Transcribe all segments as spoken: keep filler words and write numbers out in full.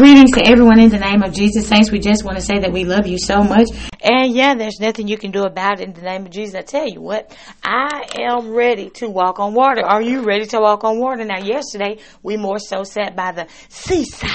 Greetings to everyone in the name of Jesus. Saints, we just want to say that we love you so much. And yeah, there's nothing you can do about it in the name of Jesus. I tell you what, I am ready to walk on water. Are you ready to walk on water? Now, yesterday, we more so sat by the seaside.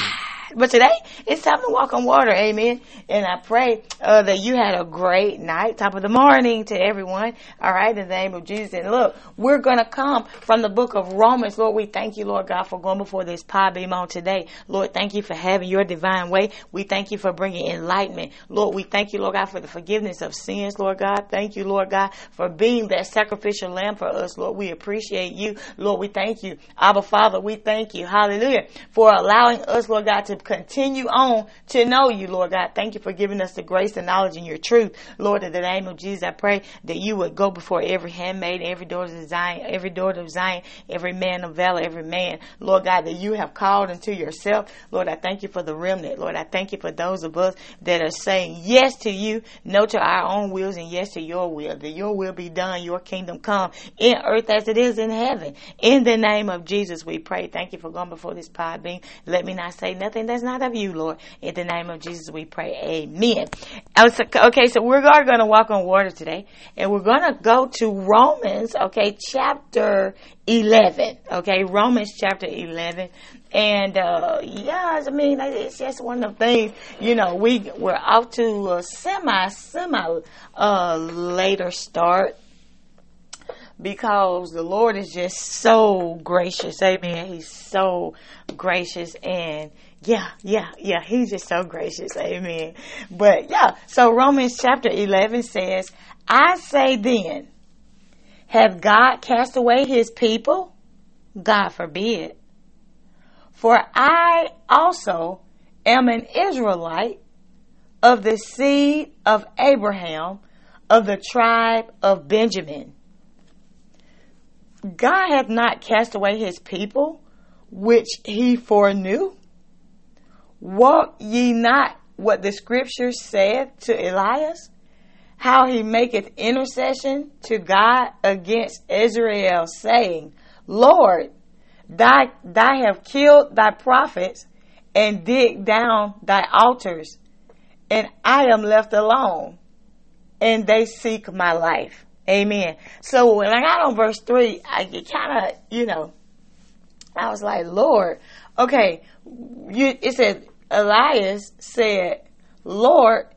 But today, it's time to walk on water. Amen. And I pray uh, that you had a great night. Top of the morning to everyone. All right. In the name of Jesus. And look, we're going to come from the book of Romans. Lord, we thank you, Lord God, for going before this pie beam on today. Lord, thank you for having your divine way. We thank you for bringing enlightenment. Lord, we thank you, Lord God, for the forgiveness of sins, Lord God. Thank you, Lord God, for being that sacrificial lamb for us. Lord, we appreciate you. Lord, we thank you. Abba, Father, we thank you. Hallelujah. For allowing us, Lord God, to continue on to know you, Lord God. Thank you for giving us the grace and knowledge and your truth. Lord, in the name of Jesus, I pray that you would go before every handmaid, every daughter of Zion, every daughter of Zion, every man of valor, every man, Lord God, that you have called unto yourself. Lord, I thank you for the remnant. Lord, I thank you for those of us that are saying yes to you, no to our own wills, and yes to your will, that your will be done, your kingdom come in earth as it is in heaven. In the name of Jesus, we pray. Thank you for going before this pod being. Let me not say nothing that's not of you, Lord. In the name of Jesus, we pray. Amen. Okay, so we're going to walk on water today, and we're going to go to Romans, okay, chapter eleven. Okay, Romans chapter eleven. And, uh, yeah, I mean, it's just one of the things, you know, we, we're off to a semi, semi, uh, later start. Because the Lord is just so gracious. Amen. He's so gracious. And yeah, yeah, yeah. He's just so gracious. Amen. But yeah, so Romans chapter eleven says, I say then, have God cast away his people? God forbid. For I also am an Israelite of the seed of Abraham, of the tribe of Benjamin. God hath not cast away his people, which he foreknew. Wot ye not what the scripture saith to Elias, how he maketh intercession to God against Israel, saying, Lord, thou have killed thy prophets and digged down thy altars, and I am left alone, and they seek my life. Amen. So when I got on verse three, I kind of, you know, I was like, Lord, okay, you, it said, Elias said, Lord,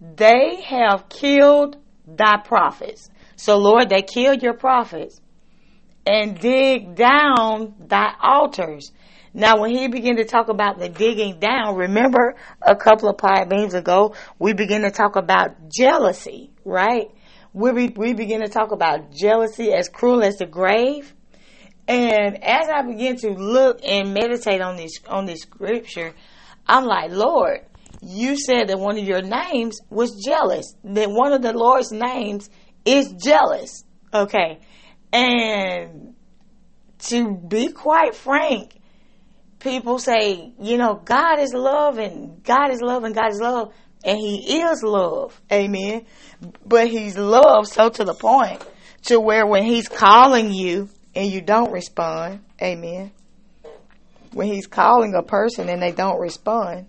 they have killed thy prophets. So, Lord, they killed your prophets and dig down thy altars. Now, when he began to talk about the digging down, remember a couple of pie beams ago, we began to talk about jealousy, right? We we begin to talk about jealousy as cruel as the grave. And as I begin to look and meditate on this on this scripture, I'm like, Lord, you said that one of your names was jealous. That one of the Lord's names is jealous. Okay. And to be quite frank, people say, you know, God is love and God is love and God is love. And he is love. Amen. But he's love so to the point to where when he's calling you and you don't respond. Amen. When he's calling a person and they don't respond,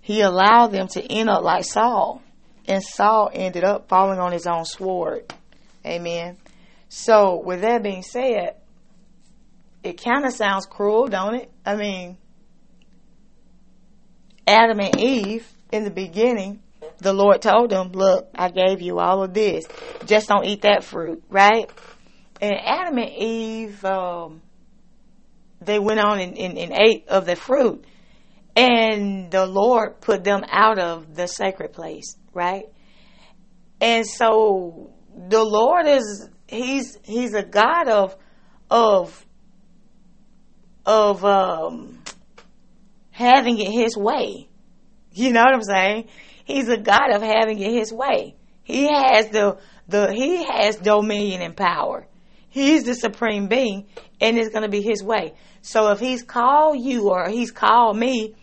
he allowed them to end up like Saul. And Saul ended up falling on his own sword. Amen. So with that being said, it kind of sounds cruel, don't it? I mean, Adam and Eve. In the beginning, the Lord told them, look, I gave you all of this. Just don't eat that fruit, right? And Adam and Eve, um, they went on and, and, and ate of the fruit. And the Lord put them out of the sacred place, right? And so the Lord is, he's he's a God of, of, of um, having it his way. You know what I'm saying? He's a God of having it his way. He has the the he has dominion and power. He's the supreme being, and it's going to be his way. So if he's called you or he's called me,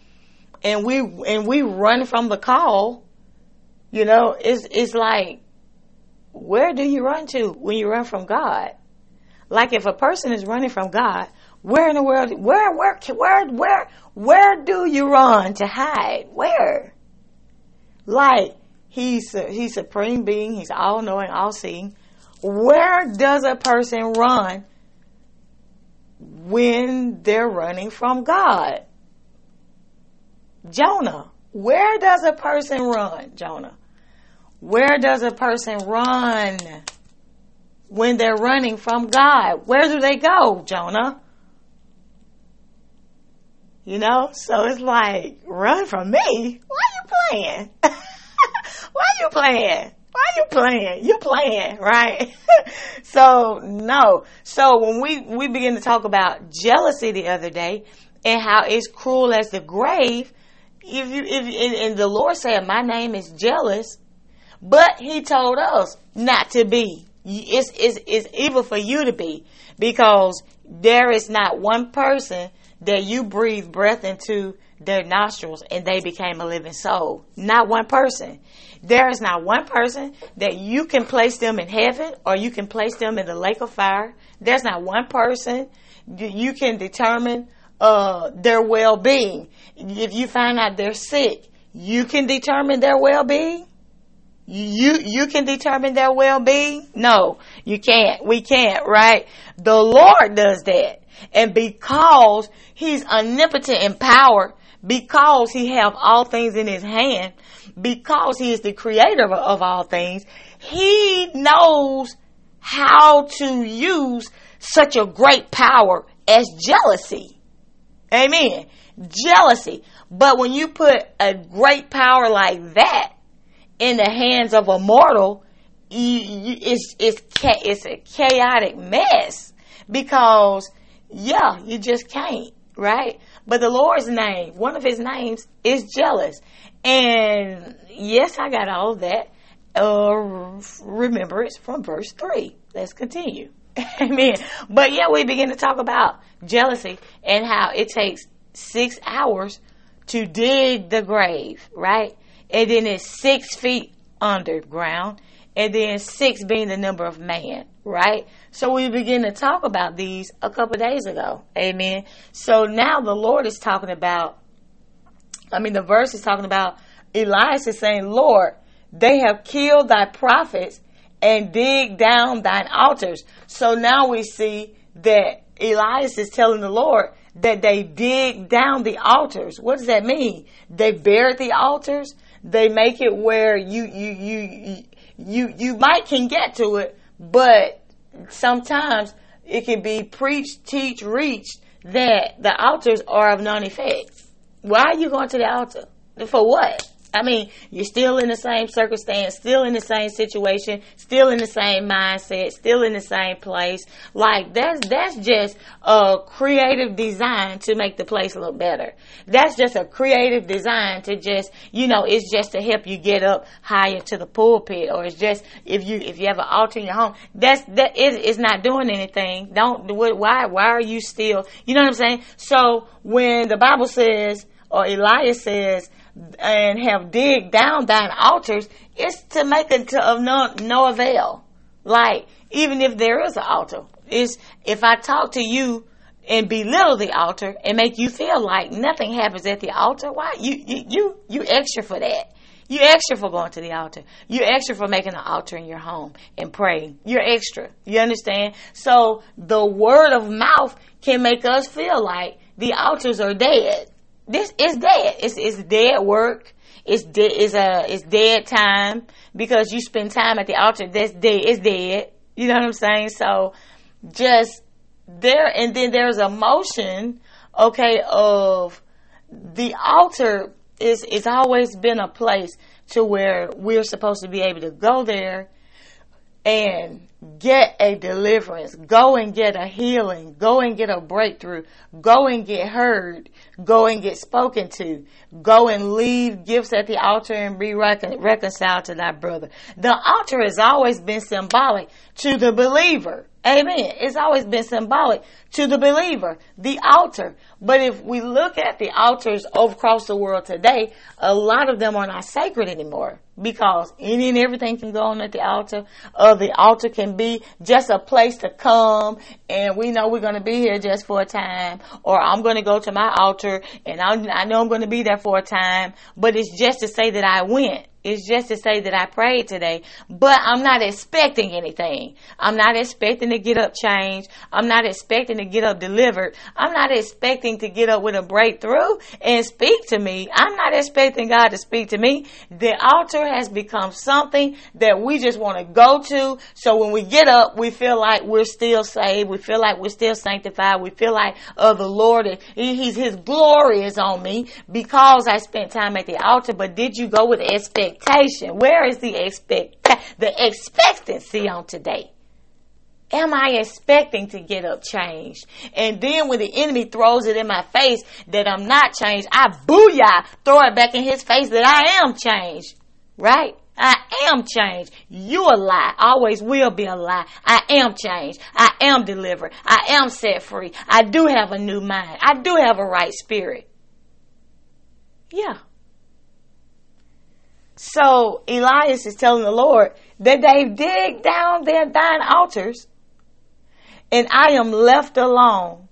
and we and we run from the call, you know, it's it's like, where do you run to when you run from God? Like if a person is running from God, Where in the world, where, where, where, where, where do you run to hide? Where? Like, he's, he's supreme being, he's all-knowing, all-seeing. Where does a person run when they're running from God? Jonah. Where does a person run, Jonah? Where does a person run when they're running from God? Where do they go, Jonah? You know, so it's like, run from me? Why are you playing? Why are you playing? Why are you playing? You're playing, right? So, no. So, when we, we begin to talk about jealousy the other day and how it's cruel as the grave, if you if and, and the Lord said, my name is jealous, but he told us not to be. It's, it's, it's evil for you to be, because there is not one person that you breathe breath into their nostrils and they became a living soul. Not one person. There is not one person that you can place them in heaven or you can place them in the lake of fire. There's not one person you can determine uh, their well-being. If you find out they're sick, you can determine their well-being. You you can determine their well-being? No, you can't. We can't, right? The Lord does that. And because he's omnipotent in power, because he have all things in his hand, because he is the creator of, of all things, he knows how to use such a great power as jealousy. Amen. Jealousy. But when you put a great power like that in the hands of a mortal, you, you, it's, it's, it's a chaotic mess, because, yeah, you just can't, right? But the Lord's name, one of his names is jealous. And yes, I got all that uh, remembrance from verse three. Let's continue. Amen. But yeah, we begin to talk about jealousy and how it takes six hours to dig the grave, right? And then it's six feet underground. And then six being the number of man, right? So we begin to talk about these a couple of days ago. Amen. So now the Lord is talking about, I mean, the verse is talking about, Elias is saying, Lord, they have killed thy prophets and dig down thine altars. So now we see that Elias is telling the Lord that they dig down the altars. What does that mean? They buried the altars. They make it where you, you, you, you You you might can get to it, but sometimes it can be preached, teach, reached that the altars are of none effect. Why are you going to the altar? For what? I mean, you're still in the same circumstance, still in the same situation, still in the same mindset, still in the same place. Like, that's that's just a creative design to make the place look better. That's just a creative design to just, you know, it's just to help you get up higher to the pulpit, or it's just if you if you have an altar in your home, that's that it is not doing anything. Don't why why are you still? You know what I'm saying? So when the Bible says, or Elias says, and have dig down thine altars, it's to make it to, of no, no avail. Like, even if there is an altar, it's, if I talk to you and belittle the altar and make you feel like nothing happens at the altar, why? You, you, you, you extra for that. You extra for going to the altar. You extra for making an altar in your home and praying. You're extra. You understand? So the word of mouth can make us feel like the altars are dead. This is dead. It's it's dead work. It's dead. It's a it's dead time, because you spend time at the altar. That's dead. It's dead. You know what I'm saying? So, just there, and then there's a motion. Okay, of the altar is it's always been a place to where we're supposed to be able to go there and get a deliverance, go and get a healing, go and get a breakthrough, go and get heard, go and get spoken to, go and leave gifts at the altar and be recon- reconciled to thy brother. The altar has always been symbolic to the believer. Amen. It's always been symbolic to the believer, the altar. But if we look at the altars over across the world today, a lot of them are not sacred anymore because any and everything can go on at the altar. Uh, the altar can be just a place to come and we know we're going to be here just for a time, or I'm going to go to my altar and I'll, I know I'm going to be there for a time, but it's just to say that I went. It's just to say that I prayed today, but I'm not expecting anything. I'm not expecting to get up changed. I'm not expecting to get up delivered. I'm not expecting to get up with a breakthrough and speak to me. I'm not expecting God to speak to me. The altar has become something that we just want to go to. So when we get up, we feel like we're still saved. We feel like we're still sanctified. We feel like, oh, the Lord, he's, his glory is on me because I spent time at the altar. But did you go with expectation? Where is the expect the expectancy on today? Am I expecting to get up changed? And then when the enemy throws it in my face that I'm not changed, I booyah, throw it back in his face that I am changed. Right? I am changed. You a lie. Always will be a lie. I am changed. I am delivered. I am set free. I do have a new mind. I do have a right spirit. Yeah. So Elias is telling the Lord that they dig down their thine altars and I am left alone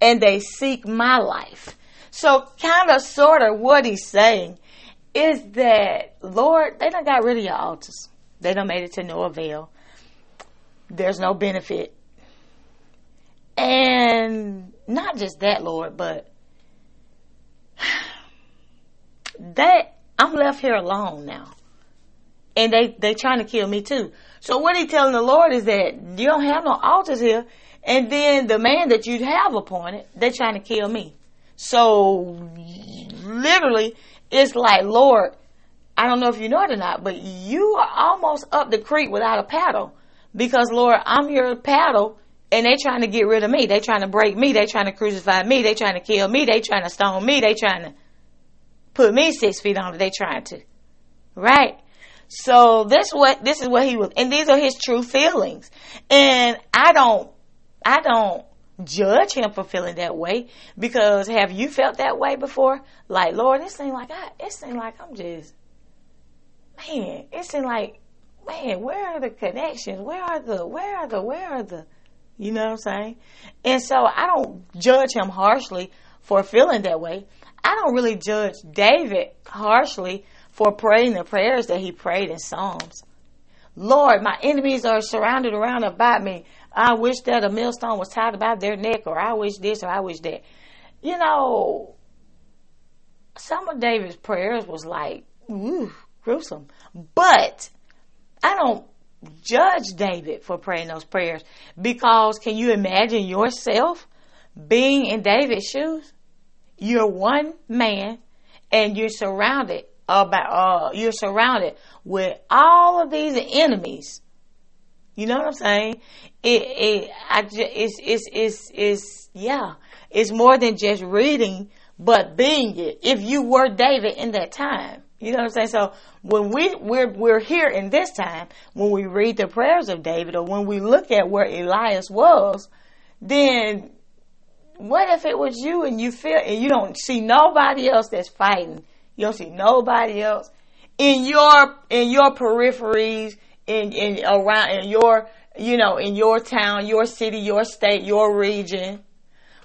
and they seek my life. So kind of sort of what he's saying is that, Lord, they done got rid of your altars. They done made it to no avail. There's no benefit. And not just that, Lord, but that I'm left here alone now. And they, they trying to kill me too. So what he telling the Lord is that you don't have no altars here. And then the man that you have appointed, they're trying to kill me. So literally, it's like, Lord, I don't know if you know it or not, but you are almost up the creek without a paddle. Because, Lord, I'm your paddle. And they trying to get rid of me. They trying to break me. They trying to crucify me. They trying to kill me. They trying to stone me. They trying to put me six feet under. They trying to, right? So this what this is what he was, and these are his true feelings. And I don't, I don't judge him for feeling that way, because have you felt that way before? Like, Lord, it seemed like I, it seemed like I'm just, man, it seemed like, man, where are the connections? Where are the, where are the, where are the, you know what I'm saying? And so I don't judge him harshly for feeling that way. I don't really judge David harshly for praying the prayers that he prayed in Psalms. Lord, my enemies are surrounded around about me. I wish that a millstone was tied about their neck, or I wish this, or I wish that. You know, some of David's prayers was like, ooh, gruesome. But I don't judge David for praying those prayers, because can you imagine yourself being in David's shoes? You're one man, and you're surrounded about. Uh, you're surrounded with all of these enemies. You know what I'm saying? It, it, I just, it's, it's, it's, it's, yeah. It's more than just reading, but being it. If you were David in that time, you know what I'm saying. So when we we're we're here in this time, when we read the prayers of David, or when we look at where Elias was, then. What if it was you and you feel and you don't see nobody else that's fighting? You don't see nobody else in your in your peripheries, in, in around in your you know in your town, your city, your state, your region.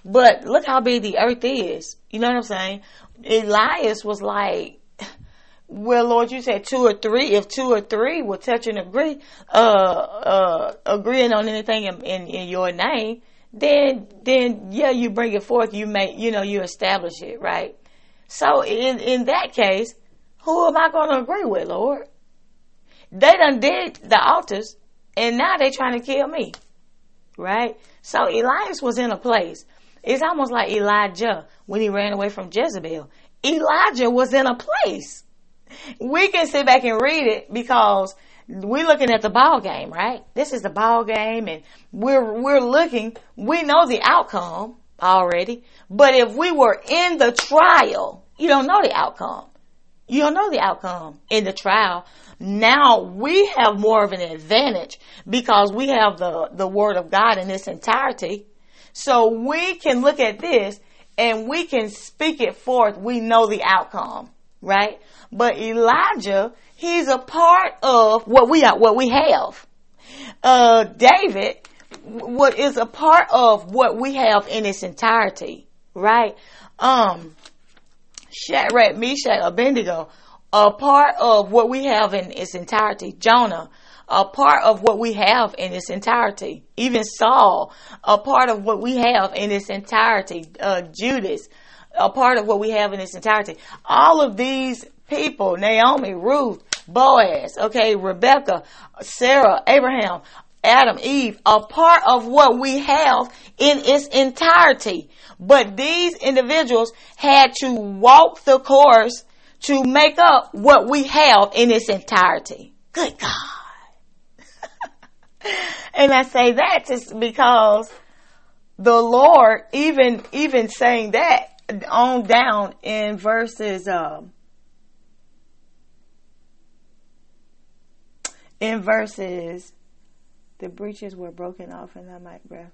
But look how big the earth is. You know what I'm saying? Elias was like, well, Lord, you said two or three. If two or three will touch and agree, uh, uh, agreeing on anything in, in, in your name. Then, then, yeah, you bring it forth. You make, you know, you establish it, right? So in, in that case, who am I going to agree with, Lord? They done did the altars and now they trying to kill me, right? So Elias was in a place. It's almost like Elijah when he ran away from Jezebel. Elijah was in a place. We can sit back and read it because we're looking at the ball game, right? This is the ball game, and we're we're looking. We know the outcome already, but if we were in the trial, you don't know the outcome. You don't know the outcome in the trial. Now we have more of an advantage because we have the, the word of God in its entirety. So we can look at this and we can speak it forth. We know the outcome, right? But Elijah, he's a part of what we are, what we have. Uh, David, what is a part of what we have in its entirety, right? Um, Shadrach, Meshach, Abednego, a part of what we have in its entirety. Jonah, a part of what we have in its entirety. Even Saul, a part of what we have in its entirety. Uh, Judas, a part of what we have in its entirety. All of these people, Naomi, Ruth, Boaz, okay, Rebecca, Sarah, Abraham, Adam, Eve, a part of what we have in its entirety. But these individuals had to walk the course to make up what we have in its entirety. Good God. And I say that just because the Lord, even, even saying that on down in verses, um, in verses, the breaches were broken off and I might breath.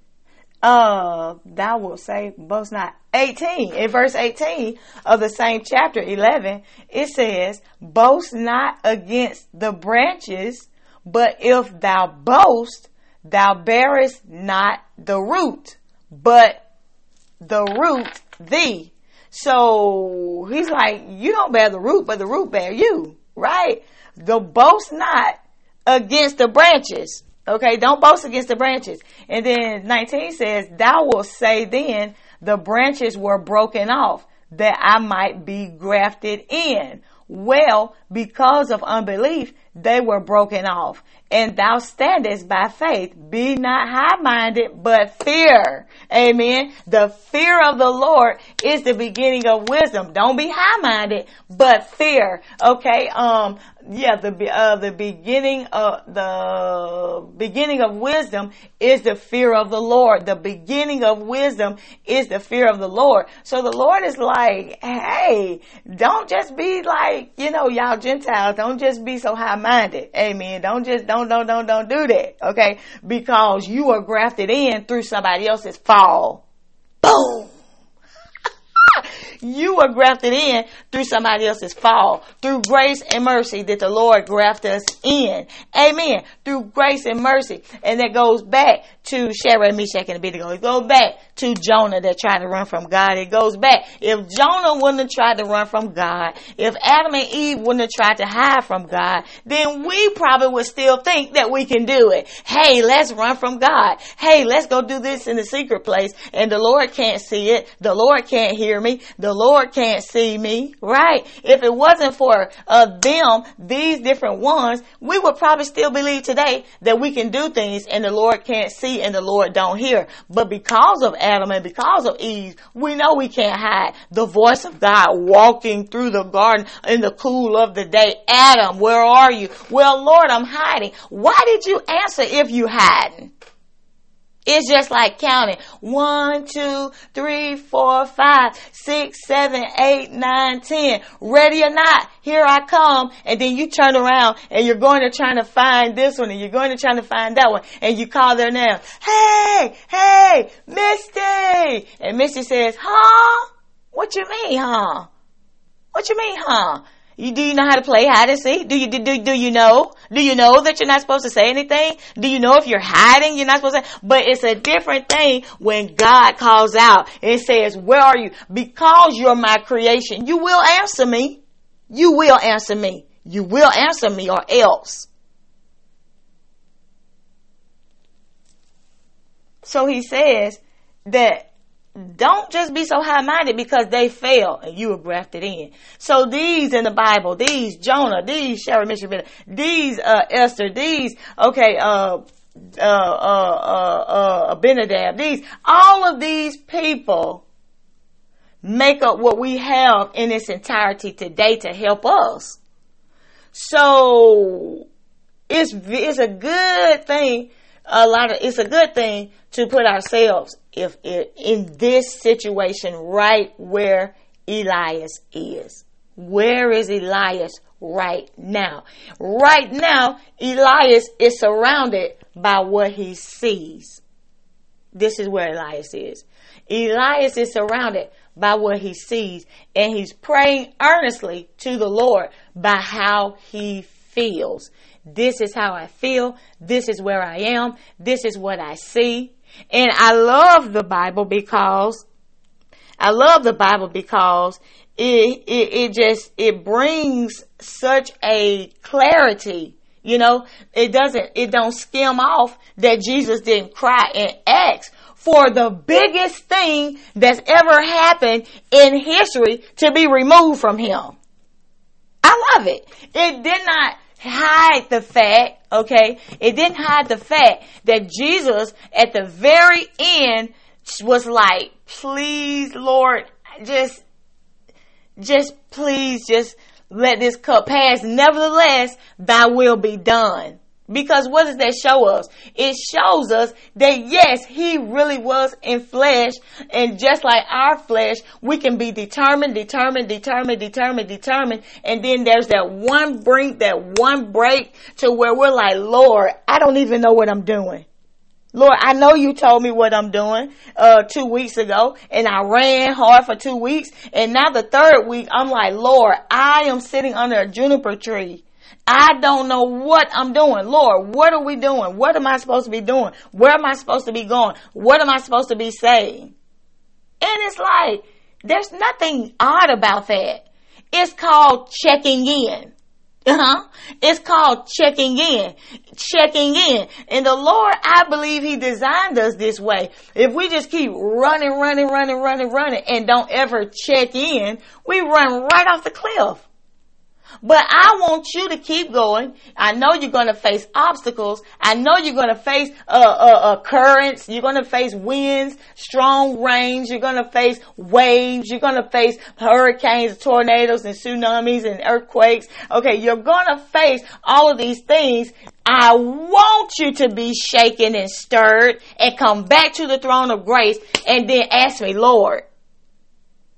Uh, thou wilt say, boast not. eighteen, in verse eighteen of the same chapter eleven, it says, boast not against the branches, but if thou boast, thou bearest not the root, but the root thee. So he's like, you don't bear the root, but the root bear you, right? The boast not against the branches. Okay, don't boast against the branches. And then nineteen says, thou wilt say then, the branches were broken off, that I might be grafted in. Well, because of unbelief, they were broken off. And thou standest by faith. Be not high-minded, but fear. Amen. The fear of the Lord is the beginning of wisdom. Don't be high-minded, but fear. Okay. Um. Yeah. The uh, the beginning of the beginning of wisdom is the fear of the Lord. The beginning of wisdom is the fear of the Lord. So the Lord is like, hey, don't just be like, you know, y'all Gentiles. Don't just be so high-minded. Amen. Don't just don't. Don't, don't, don't do that, okay? Because you are grafted in through somebody else's fall. Boom! You are grafted in through somebody else's fall. Through grace and mercy that the Lord grafted us in. Amen. Through grace and mercy. And that goes back to Shadrach, Meshach, and Abednego. It goes back to Jonah that tried to run from God. It goes back. If Jonah wouldn't have tried to run from God, if Adam and Eve wouldn't have tried to hide from God, then we probably would still think that we can do it. Hey, let's run from God. Hey, let's go do this in the secret place. And the Lord can't see it. The Lord can't hear me. The Lord can't see me, right? If it wasn't for uh, them, these different ones, we would probably still believe today that we can do things and the Lord can't see and the Lord don't hear. But because of Adam and because of Eve, we know we can't hide the voice of God walking through the garden in the cool of the day. Adam, where are you? Well, Lord, I'm hiding. Why did you answer if you hiding? It's just like counting. One, two, three, four, five, six, seven, eight, nine, ten. Ready or not, here I come. And then you turn around and you're going to try to find this one and you're going to try to find that one. And you call their name. Hey, hey, Misty. And Misty says, huh? What you mean, huh? What you mean, huh? You, do you know how to play hide and seek? Do you, do, do, do you know? Do you know that you're not supposed to say anything? Do you know if you're hiding, you're not supposed to say? But it's a different thing when God calls out and says, where are you? Because you're my creation. You will answer me. You will answer me. You will answer me or else. So he says that don't just be so high-minded because they fail and you were grafted in. So these in the Bible, these Jonah, these Shadrach, Meshach, these uh, Esther, these okay, uh, uh, uh, uh, uh, Abinadab, these all of these people make up what we have in its entirety today to help us. So it's it's a good thing. A lot of it's a good thing to put ourselves if it, in this situation right where Elias is. Where is Elias right now? Right now, Elias is surrounded by what he sees. This is where Elias is. Elias is surrounded by what he sees, and he's praying earnestly to the Lord by how he feels. This is how I feel. This is where I am. This is what I see. And I love the Bible because I love the Bible because it, it, it just, it brings such a clarity. You know, it doesn't, it don't skim off that Jesus didn't cry and ask for the biggest thing that's ever happened in history to be removed from him. I love it. It did not hide the fact, okay? It didn't hide the fact that Jesus at the very end was like, please, Lord, just, just please, just let this cup pass. Nevertheless, thy will be done. Because what does that show us? It shows us that yes, he really was in flesh. And just like our flesh, we can be determined, determined, determined, determined, determined. And then there's that one brink, that one break to where we're like, Lord, I don't even know what I'm doing. Lord, I know you told me what I'm doing, uh, two weeks ago, and I ran hard for two weeks. And now the third week, I'm like, Lord, I am sitting under a juniper tree. I don't know what I'm doing. Lord, what are we doing? What am I supposed to be doing? Where am I supposed to be going? What am I supposed to be saying? And it's like, there's nothing odd about that. It's called checking in. Uh-huh. It's called checking in, checking in. And the Lord, I believe he designed us this way. If we just keep running, running, running, running, running, and don't ever check in, we run right off the cliff. But I want you to keep going. I know you're going to face obstacles. I know you're going to face uh, uh, uh, currents. You're going to face winds, strong rains. You're going to face waves. You're going to face hurricanes, tornadoes, and tsunamis and earthquakes. Okay, you're going to face all of these things. I want you to be shaken and stirred and come back to the throne of grace and then ask me, Lord,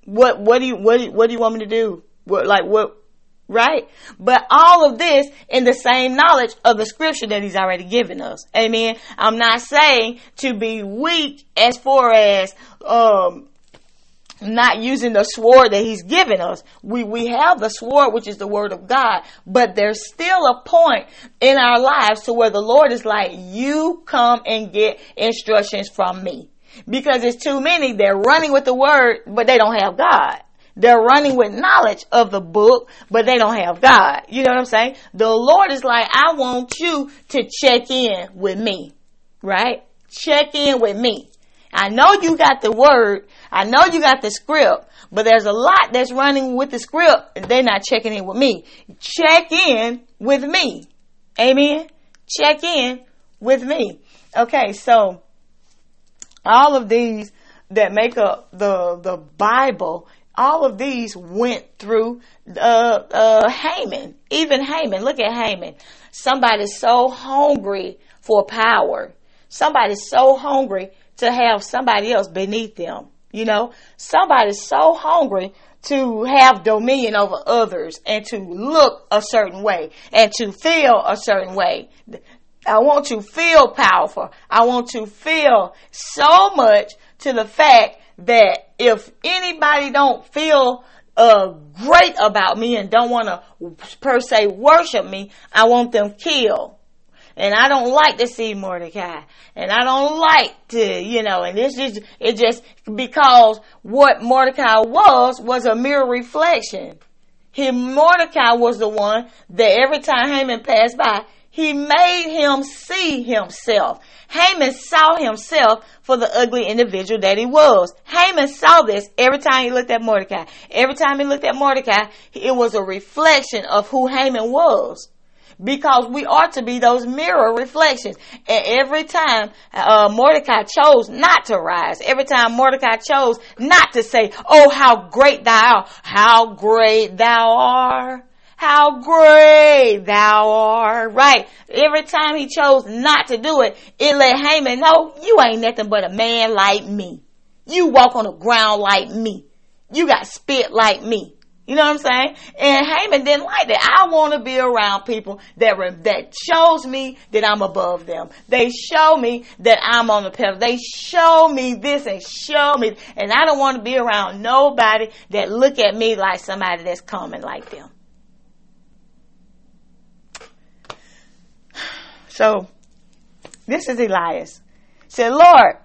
what what do you what, what do you want me to do? What like what? Right? But all of this in the same knowledge of the scripture that he's already given us. Amen. I'm not saying to be weak as far as, um, not using the sword that he's given us. We, we have the sword, which is the word of God, but there's still a point in our lives to where the Lord is like, you come and get instructions from me, because it's too many. They're running with the word, but they don't have God. They're running with knowledge of the book, but they don't have God. You know what I'm saying? The Lord is like, I want you to check in with me, right? Check in with me. I know you got the word. I know you got the script, but there's a lot that's running with the script. They're not checking in with me. Check in with me. Amen. Check in with me. Okay. So all of these that make up the, the Bible, all of these went through uh, uh, Haman, even Haman. Look at Haman. Somebody's so hungry for power. Somebody's so hungry to have somebody else beneath them. You know, somebody's so hungry to have dominion over others and to look a certain way and to feel a certain way. I want to feel powerful. I want to feel so much to the fact that if anybody don't feel uh, great about me and don't want to per se worship me, I want them killed. And I don't like to see Mordecai. And I don't like to, you know, and it's just, it just, because what Mordecai was, was a mere reflection. He, Mordecai was the one that every time Haman passed by, he made him see himself. Haman saw himself for the ugly individual that he was. Haman saw this every time he looked at Mordecai. Every time he looked at Mordecai, it was a reflection of who Haman was. Because we are to be those mirror reflections. And every time uh, Mordecai chose not to rise, every time Mordecai chose not to say, oh, how great thou art, how great thou art. How great thou art, right? Every time he chose not to do it, it let Haman know, you ain't nothing but a man like me. You walk on the ground like me. You got spit like me. You know what I'm saying? And Haman didn't like that. I want to be around people that re- that shows me that I'm above them. They show me that I'm on the pedestal. They show me this and show me. And I don't want to be around nobody that look at me like somebody that's common like them. So, this is Elias. He said, Lord,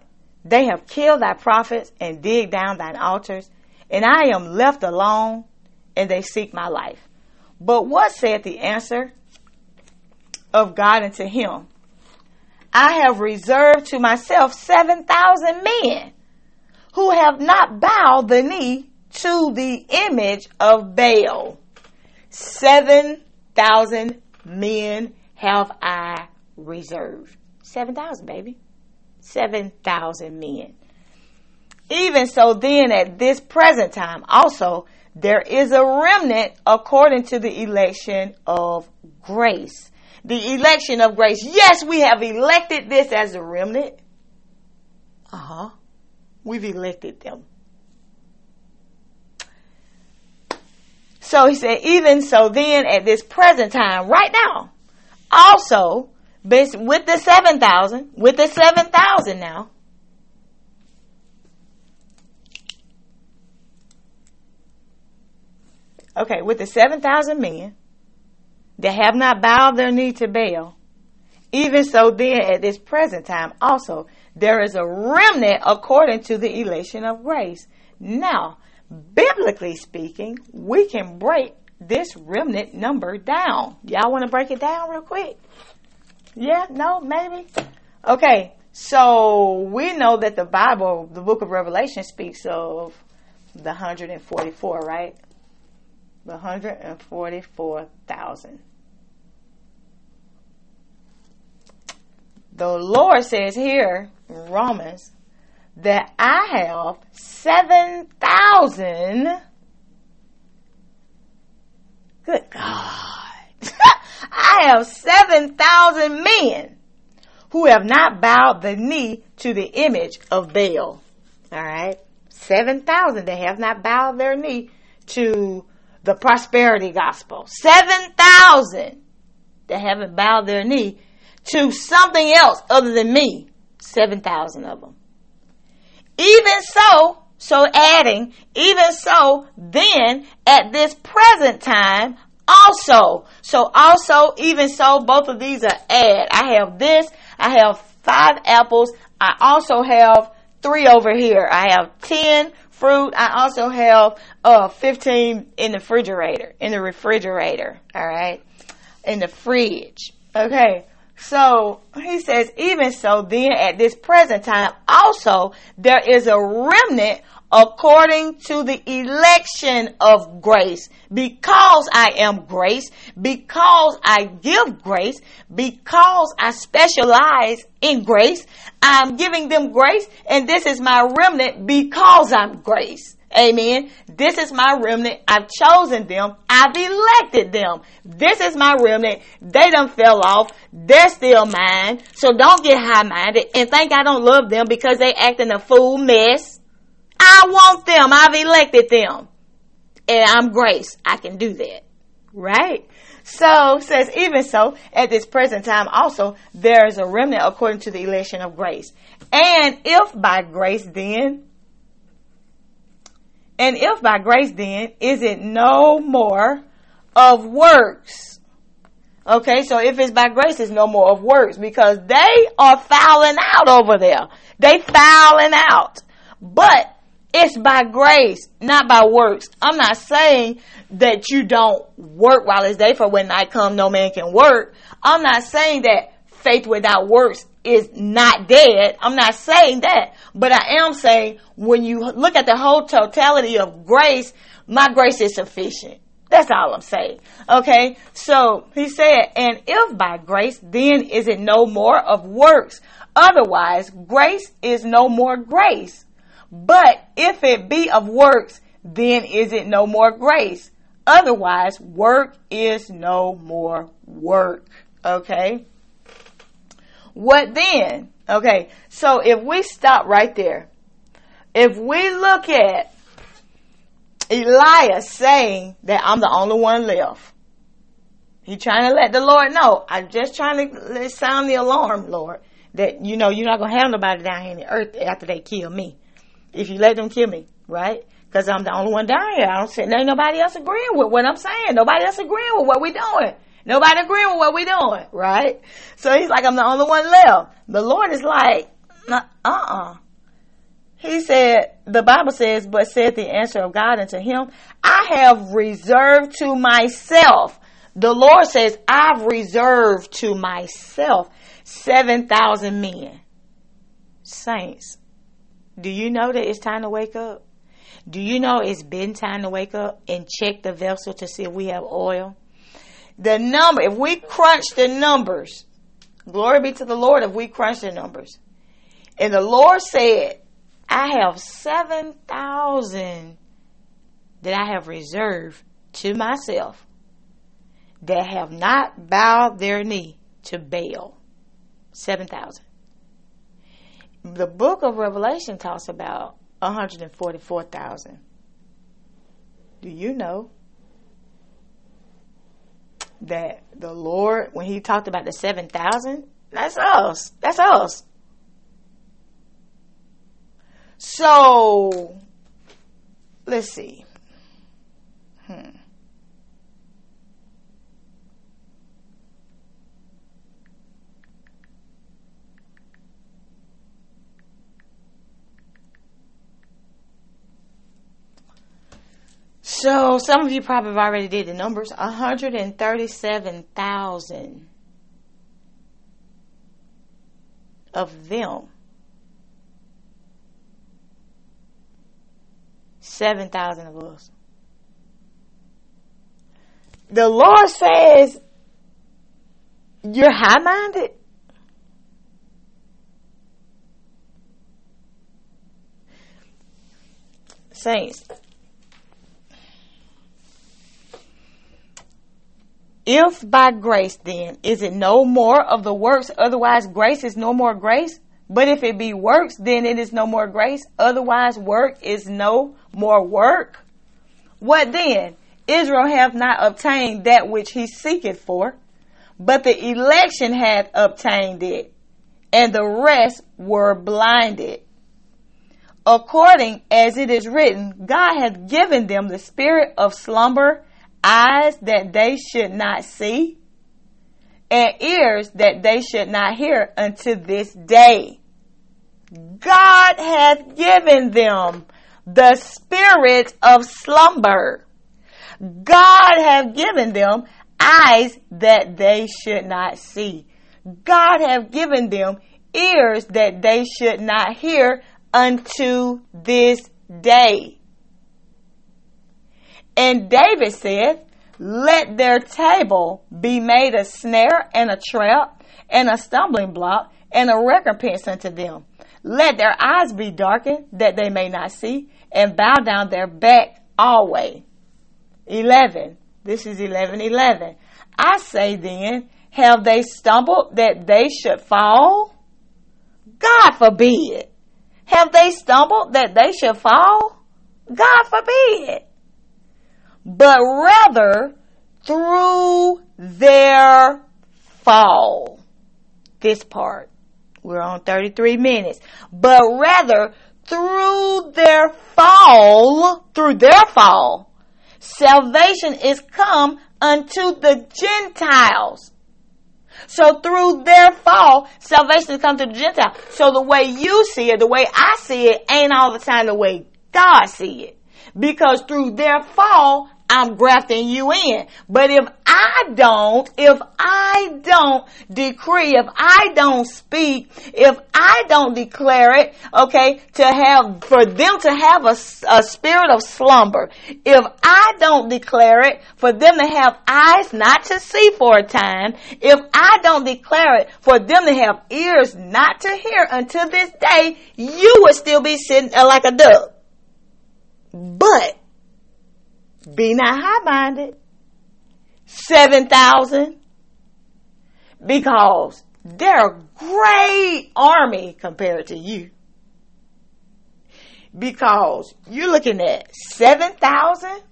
they have killed thy prophets and digged down thine altars, and I am left alone, and they seek my life. But what saith the answer of God unto him? I have reserved to myself seven thousand men who have not bowed the knee to the image of Baal. seven thousand men have I reserved. seven thousand, baby. seven thousand men. Even so, then at this present time also there is a remnant according to the election of grace. The election of grace. Yes, we have elected this as a remnant. Uh-huh. We've elected them. So he said, even so then at this present time, right now, also with the seven thousand, with the seven thousand now, Okay, with the seven thousand men that have not bowed their knee to Baal, even so then at this present time also, there is a remnant according to the election of grace. Now, biblically speaking, we can break this remnant number down. Y'all want to break it down real quick? Yeah? No? Maybe? Okay, so we know that the Bible, the book of Revelation, speaks of the one hundred forty-four, right? one hundred forty-four thousand. The Lord says here in Romans that I have seven thousand. Good God. I have seven thousand men who have not bowed the knee to the image of Baal. All right. seven thousand that have not bowed their knee to the prosperity gospel. seven thousand that haven't bowed their knee to something else other than me. seven thousand of them. Even so, so adding, even so, then at this present time, also. So also, even so, both of these are add. I have this. I have five apples. I also have three over here. I have ten fruit. I also have uh fifteen in the refrigerator, in the refrigerator, all right, in the fridge. Okay, so he says, even so then at this present time also there is a remnant according to the election of grace, because I am grace, because I give grace, because I specialize in grace, I'm giving them grace, and this is my remnant because I'm grace. Amen. This is my remnant. I've chosen them. I've elected them. This is my remnant. They done fell off. They're still mine. So don't get high-minded and think I don't love them because they acting a fool mess. I want them. I've elected them. And I'm grace. I can do that. Right? So, says, even so, at this present time also, there is a remnant according to the election of grace. And if by grace then, and if by grace then, is it no more of works? Okay, so if it's by grace, it's no more of works, because they are fouling out over there. They fouling out. But it's by grace, not by works. I'm not saying that you don't work while it's day, for when night come, no man can work. I'm not saying that faith without works is not dead. I'm not saying that. But I am saying when you look at the whole totality of grace, my grace is sufficient. That's all I'm saying. Okay, so he said, and if by grace, then is it no more of works? Otherwise, grace is no more grace. But if it be of works, then is it no more grace? Otherwise, work is no more work. Okay? What then? Okay, so if we stop right there, if we look at Elias saying that I'm the only one left. He's trying to let the Lord know. I'm just trying to sound the alarm, Lord, that, you know, you're not going to have nobody down here in the earth after they kill me. If you let them kill me, right? Because I'm the only one down here. I don't see, there ain't nobody else agreeing with what I'm saying. Nobody else agreeing with what we're doing. Nobody agreeing with what we're doing, right? So he's like, I'm the only one left. The Lord is like, uh-uh. He said, the Bible says, but said the answer of God unto him, I have reserved to myself. The Lord says, I've reserved to myself seven thousand men. Saints, do you know that it's time to wake up? Do you know it's been time to wake up and check the vessel to see if we have oil? The number, if we crunch the numbers, glory be to the Lord if we crunch the numbers. And the Lord said, I have seven thousand that I have reserved to myself that have not bowed their knee to Baal. seven thousand. The book of Revelation talks about one hundred forty-four thousand. Do you know that the Lord, when he talked about the seven thousand, that's us. That's us. So, let's see. Hmm. So, some of you probably have already did the numbers. one hundred thirty-seven thousand of them. seven thousand of us. The Lord says, you're high-minded. Saints, if by grace then, is it no more of the works? Otherwise grace is no more grace. But if it be works, then it is no more grace. Otherwise work is no more work. What then? Israel hath not obtained that which he seeketh for, but the election hath obtained it, and the rest were blinded. According as it is written, God hath given them the spirit of slumber, eyes that they should not see, and ears that they should not hear unto this day. God hath given them the spirit of slumber. God hath given them eyes that they should not see. God hath given them ears that they should not hear unto this day. And David said, let their table be made a snare and a trap and a stumbling block and a recompense unto them. Let their eyes be darkened that they may not see, and bow down their back always. eleven. This is eleven eleven. I say then, have they stumbled that they should fall? God forbid. Have they stumbled that they should fall? God forbid. But rather through their fall. This part. We're on thirty-three minutes. But rather through their fall, through their fall, salvation is come unto the Gentiles. So through their fall, salvation has come to the Gentiles. So the way you see it, the way I see it, ain't all the time the way God see it. Because through their fall, I'm grafting you in. But if I don't, if I don't decree, if I don't speak, if I don't declare it, okay, to have, for them to have a, a spirit of slumber, if I don't declare it, for them to have eyes not to see for a time, if I don't declare it, for them to have ears not to hear until this day, you would still be sitting like a duck. But be not high-minded. seven thousand. Because they're a great army compared to you. because you're looking at seven thousand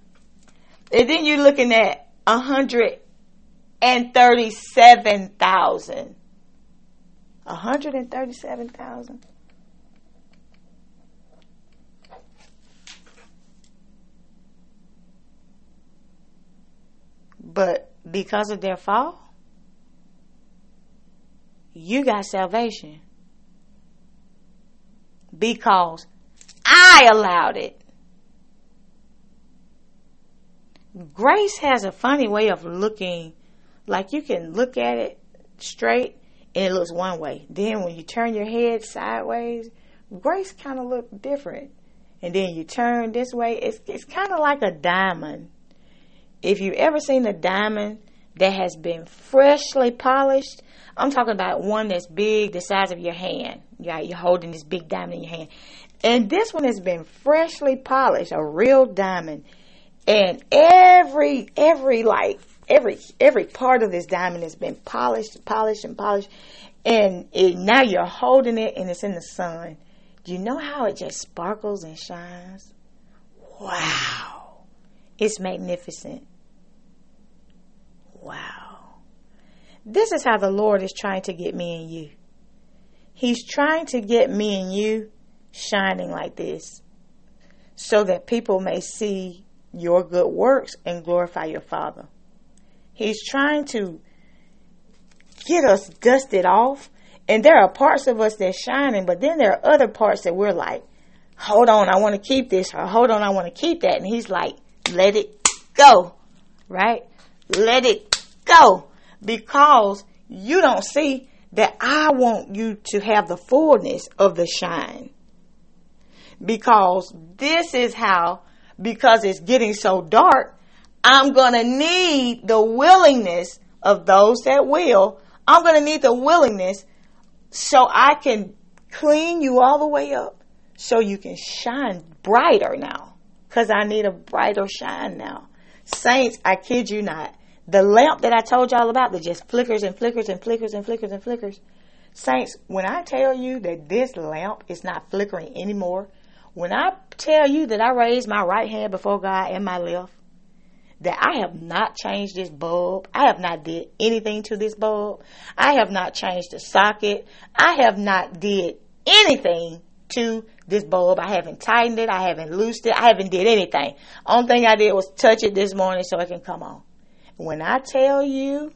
and then you're looking at one hundred thirty-seven thousand. one hundred thirty-seven thousand. But because of their fall, you got salvation. Because I allowed it. Grace has a funny way of looking. Like you can look at it straight and it looks one way. Then when you turn your head sideways, grace kind of looks different. And then you turn this way. It's, it's kind of like a diamond. If you've ever seen a diamond that has been freshly polished, I'm talking about one that's big, the size of your hand. You're holding this big diamond in your hand. And this one has been freshly polished, a real diamond. And every, every, like, every, every part of this diamond has been polished, polished, and polished. And it, now you're holding it and it's in the sun. Do you know how it just sparkles and shines? Wow. It's magnificent. Wow. This is how the Lord is trying to get me and you. He's trying to get me and you shining like this so that people may see your good works and glorify your Father. He's trying to get us dusted off. And there are parts of us that's shining, but then there are other parts that we're like, hold on, I want to keep this, or hold on, I want to keep that. And he's like, let it go, right? Let it go, because you don't see that I want you to have the fullness of the shine. Because this is how, because it's getting so dark, I'm going to need the willingness of those that will. I'm going to need the willingness so I can clean you all the way up so you can shine brighter now, because I need a brighter shine now. Saints, I kid you not. The lamp that I told y'all about that just flickers and flickers and flickers and flickers and flickers. Saints, when I tell you that this lamp is not flickering anymore, when I tell you that I raised my right hand before God and my left, that I have not changed this bulb, I have not did anything to this bulb, I have not changed the socket, I have not did anything to this bulb. I haven't tightened it, I haven't loosed it, I haven't did anything. Only thing I did was touch it this morning so it can come on. When I tell you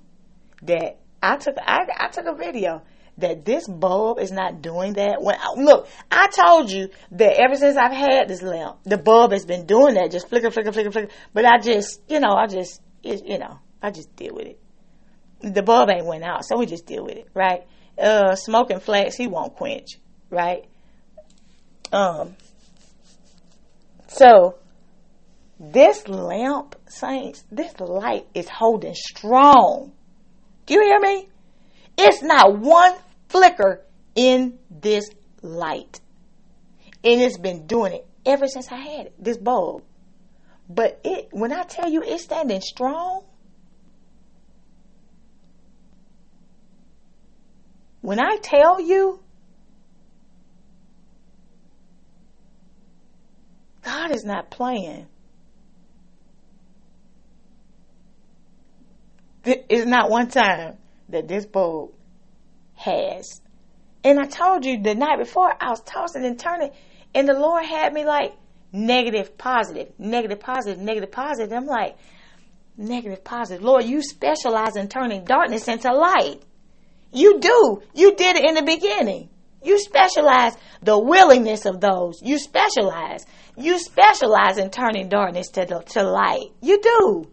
that I took I, I took a video that this bulb is not doing that. When I, look, I told you that ever since I've had this lamp, the bulb has been doing that, just flicker, flicker, flicker, flicker. But I just, you know, I just, it, you know, I just deal with it. The bulb ain't went out, so we just deal with it, right? Uh, smoking flax, he won't quench, right? Um. So this lamp, saints, this light is holding strong. Do you hear me? It's not one flicker in this light. And it's been doing it ever since I had it, this bulb. But it, when I tell you it's standing strong, when I tell you God is not playing. It's not one time that this bulb has. And I told you the night before, I was tossing and turning, and the Lord had me like negative, positive, negative, positive, negative, positive. I'm like, negative, positive. Lord, you specialize in turning darkness into light. You do. You did it in the beginning. You specialize the willingness of those. You specialize. You specialize in turning darkness to, the, to light. You do.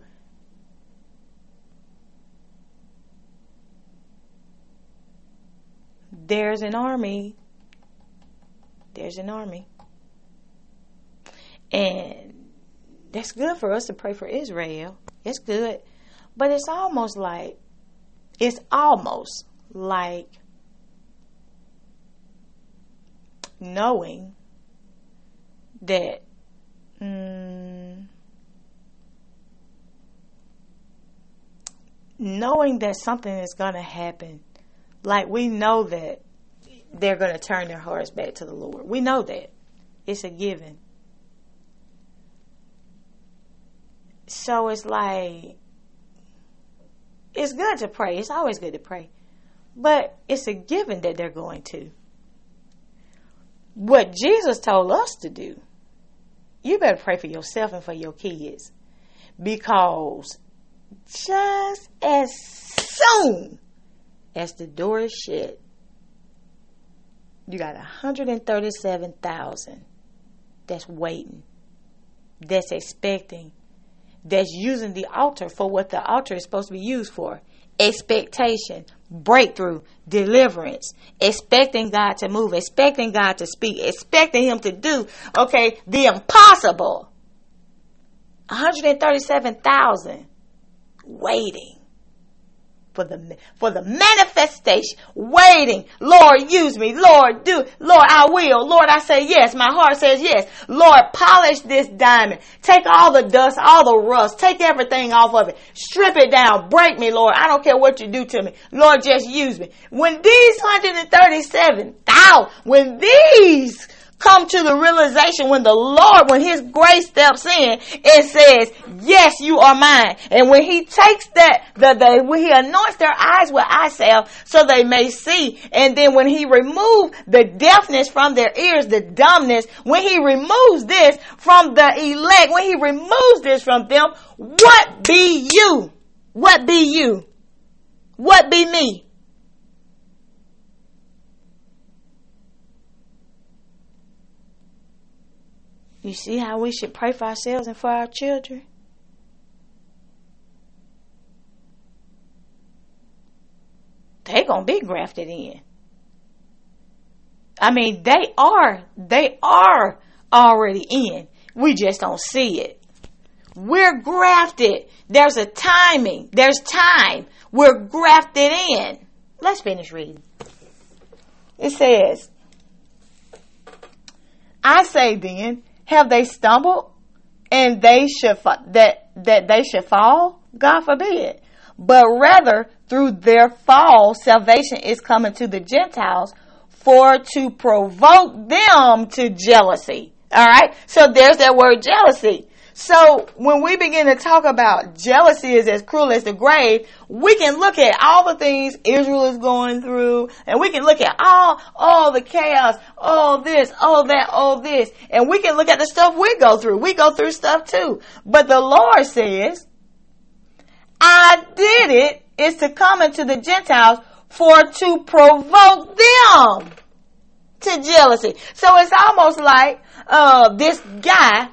There's an army. There's an army. And that's good for us to pray for Israel. It's good. But it's almost like, it's almost like knowing that um, knowing that something is going to happen. Like we know that they're going to turn their hearts back to the Lord. We know that. It's a given. So it's like, it's good to pray. It's always good to pray. But it's a given that they're going to. What Jesus told us to do, you better pray for yourself and for your kids. Because just as soon as the door is shut, you got one hundred thirty-seven thousand that's waiting, that's expecting, that's using the altar for what the altar is supposed to be used for. Expectation, breakthrough, deliverance, expecting God to move, expecting God to speak, expecting Him to do, okay, the impossible. one hundred thirty-seven thousand waiting for the for the manifestation, waiting. Lord, use me. Lord, do. Lord, I will. Lord, I say yes. My heart says yes. Lord, polish this diamond. Take all the dust, all the rust. Take everything off of it. Strip it down. Break me, Lord. I don't care what you do to me. Lord, just use me. When these one hundred thirty-seven thousand, when these come to the realization, when the Lord, when His grace steps in and says, yes, you are mine. And when He takes that, the, the, when He anoints their eyes with eye salve so they may see. And then when He removes the deafness from their ears, the dumbness, when He removes this from the elect, when He removes this from them, what be you? What be you? What be me? You see how we should pray for ourselves and for our children? They're going to be grafted in. I mean, they are. They are already in. We just don't see it. We're grafted. There's a timing. There's time. We're grafted in. Let's finish reading. It says, I say then, have they stumbled, and they should fa- that that they should fall? God forbid. But rather, through their fall, salvation is coming to the Gentiles, for to provoke them to jealousy. All right. So there's that word jealousy. So when we begin to talk about jealousy is as cruel as the grave, we can look at all the things Israel is going through, and we can look at all, all the chaos, all this, all that, all this, and we can look at the stuff we go through. We go through stuff too. But the Lord says, I did it, is to come into the Gentiles for to provoke them to jealousy. So it's almost like, uh, this guy,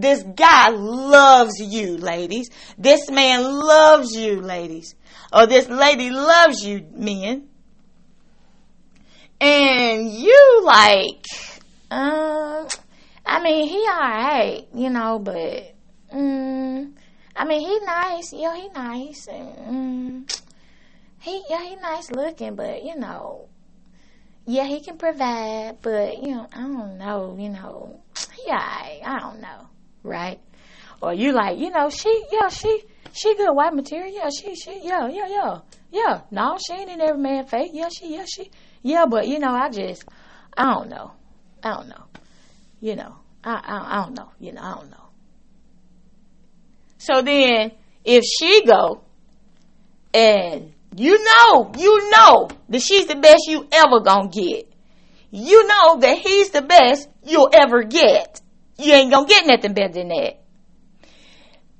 this guy loves you, ladies. This man loves you, ladies. Or this lady loves you, men. And you like, um, I mean, he alright, you know, but, um, I mean, he nice. Yeah, he nice. Um, he, yeah, he nice looking, but, you know, yeah, he can provide, but, you know, I don't know, you know. Yeah, I, I don't know, right? Or you like, you know, she, yeah, she, she good white material, yeah, she, she, yeah, yeah, yeah, yeah. No, she ain't in every man's face, yeah, she, yeah, she, yeah. But you know, I just, I don't know, I don't know, you know, I, I, I don't know, you know, I don't know. So then, if she go, and you know, you know that she's the best you ever gonna get. You know that he's the best you'll ever get. You ain't gonna get nothing better than that.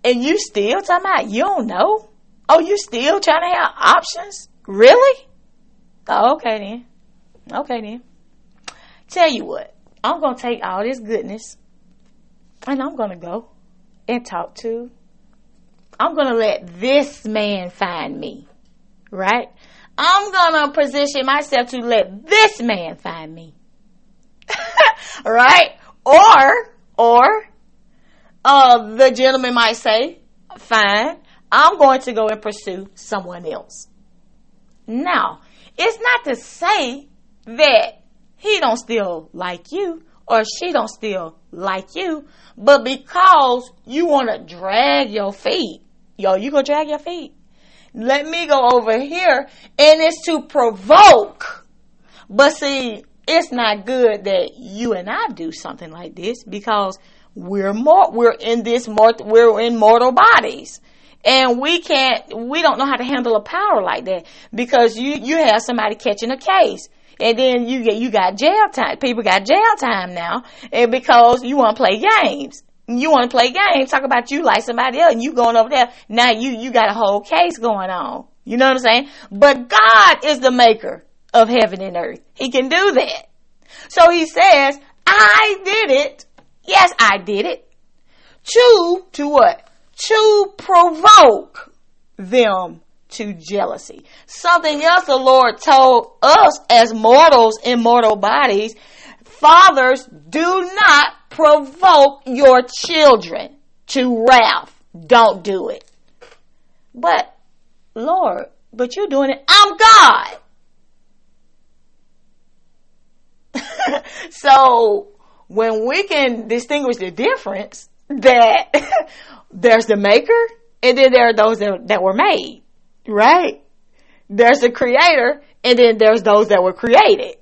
And you still talking about you don't know? Oh, you still trying to have options? Really? Oh, okay then. Okay then. Tell you what, I'm gonna take all this goodness and I'm gonna go and talk to. I'm gonna let this man find me. Right? I'm gonna position myself to let this man find me. Right? Or, or, uh, the gentleman might say, fine, I'm going to go and pursue someone else. Now, it's not to say that he don't still like you or she don't still like you, but because you want to drag your feet. Yo, you gonna drag your feet? Let me go over here, and it's to provoke. But see, it's not good that you and I do something like this, because we're more, we're in this more, we're in mortal bodies. And we can't, we don't know how to handle a power like that, because you, you have somebody catching a case, and then you get, you got jail time. People got jail time now, and because you want to play games. You want to play games, talk about you like somebody else, and you going over there. Now you, you got a whole case going on. You know what I'm saying? But God is the maker of heaven and earth. He can do that. So he says, I did it. Yes, I did it. To, to what? To provoke them to jealousy. Something else the Lord told us as mortals in mortal bodies. Fathers, do not provoke your children to wrath. Don't do it. But, Lord, but you're doing it. I'm God. So when we can distinguish the difference, that there's the maker, and then there are those that, that were made, right? There's the creator, and then there's those that were created.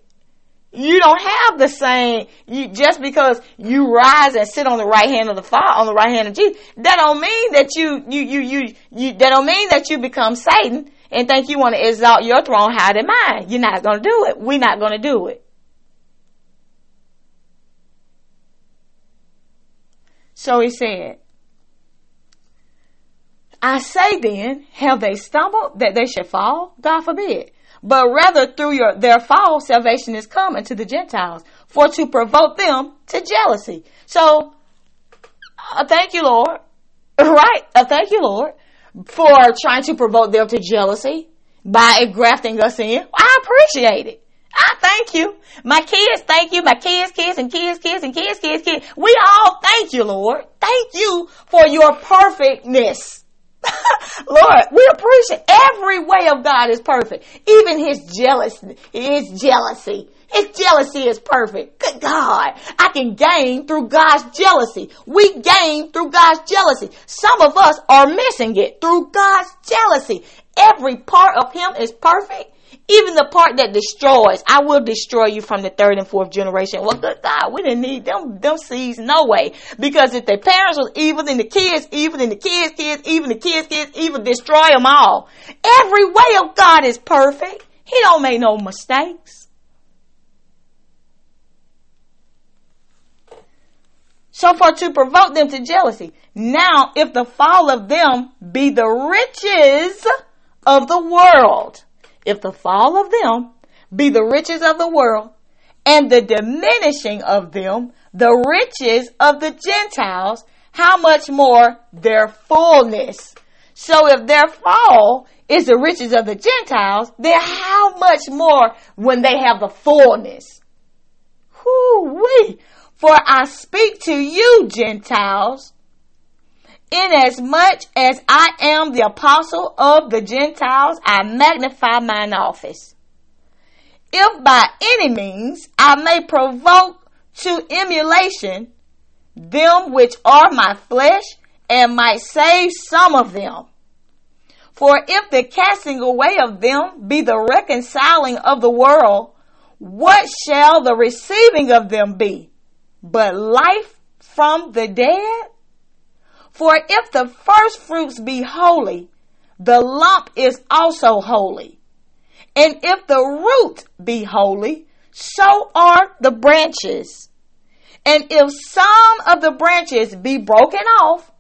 You don't have the same. You, just because you rise and sit on the right hand of the Father, on the right hand of Jesus, that don't mean that you you you you, you that don't mean that you become Satan and think you want to exalt your throne higher than mine. You're not going to do it. We're not going to do it. So he said, I say then, have they stumbled that they should fall? God forbid. But rather through your, their fall, salvation is coming to the Gentiles, for to provoke them to jealousy. So, uh, thank you, Lord. Right? Uh, thank you, Lord, for trying to provoke them to jealousy by engrafting us in. I appreciate it. I thank you. My kids, thank you. My kids, kids, and kids, kids, and kids, kids, kids. We all thank you, Lord. Thank you for your perfectness. Lord, we appreciate every way of God is perfect. Even his jealousy, his jealousy, his jealousy is perfect. Good God. I can gain through God's jealousy. We gain through God's jealousy. Some of us are missing it through God's jealousy. Every part of him is perfect. Even the part that destroys, I will destroy you from the third and fourth generation. Well, good God, we didn't need them, them seeds, no way. Because if their parents was evil, then the kids, evil, then the kids, kids, even the kids, kids, evil, destroy them all. Every way of God is perfect. He don't make no mistakes. So for to provoke them to jealousy. Now, if the fall of them be the riches of the world, if the fall of them be the riches of the world, and the diminishing of them the riches of the Gentiles, how much more their fullness? So if their fall is the riches of the Gentiles, then how much more when they have the fullness? Whoo-wee! For I speak to you, Gentiles, inasmuch as I am the apostle of the Gentiles, I magnify mine office. If by any means I may provoke to emulation them which are my flesh, and might save some of them. For if the casting away of them be the reconciling of the world, what shall the receiving of them be but life from the dead? For if the first fruits be holy, the lump is also holy. And if the root be holy, so are the branches. And if some of the branches be broken off,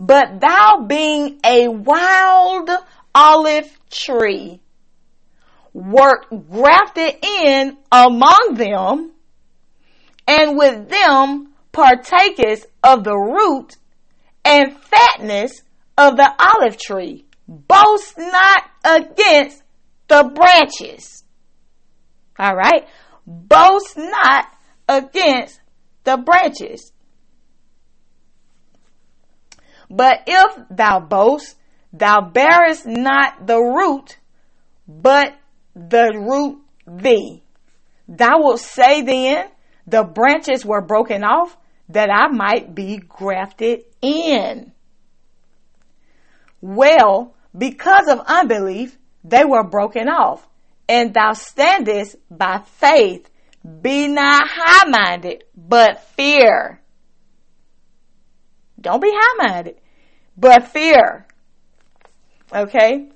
but thou being a wild olive tree, wert grafted in among them, and with them partakest of the root and fatness of the olive tree, boast not against the branches. All right? Boast not against the branches. But if thou boast, thou bearest not the root, but the root thee. Thou wilt say then, the branches were broken off, that I might be grafted in. Well, because of unbelief, they were broken off, and thou standest by faith. Be not high-minded, but fear. Don't be high-minded, but fear. Okay?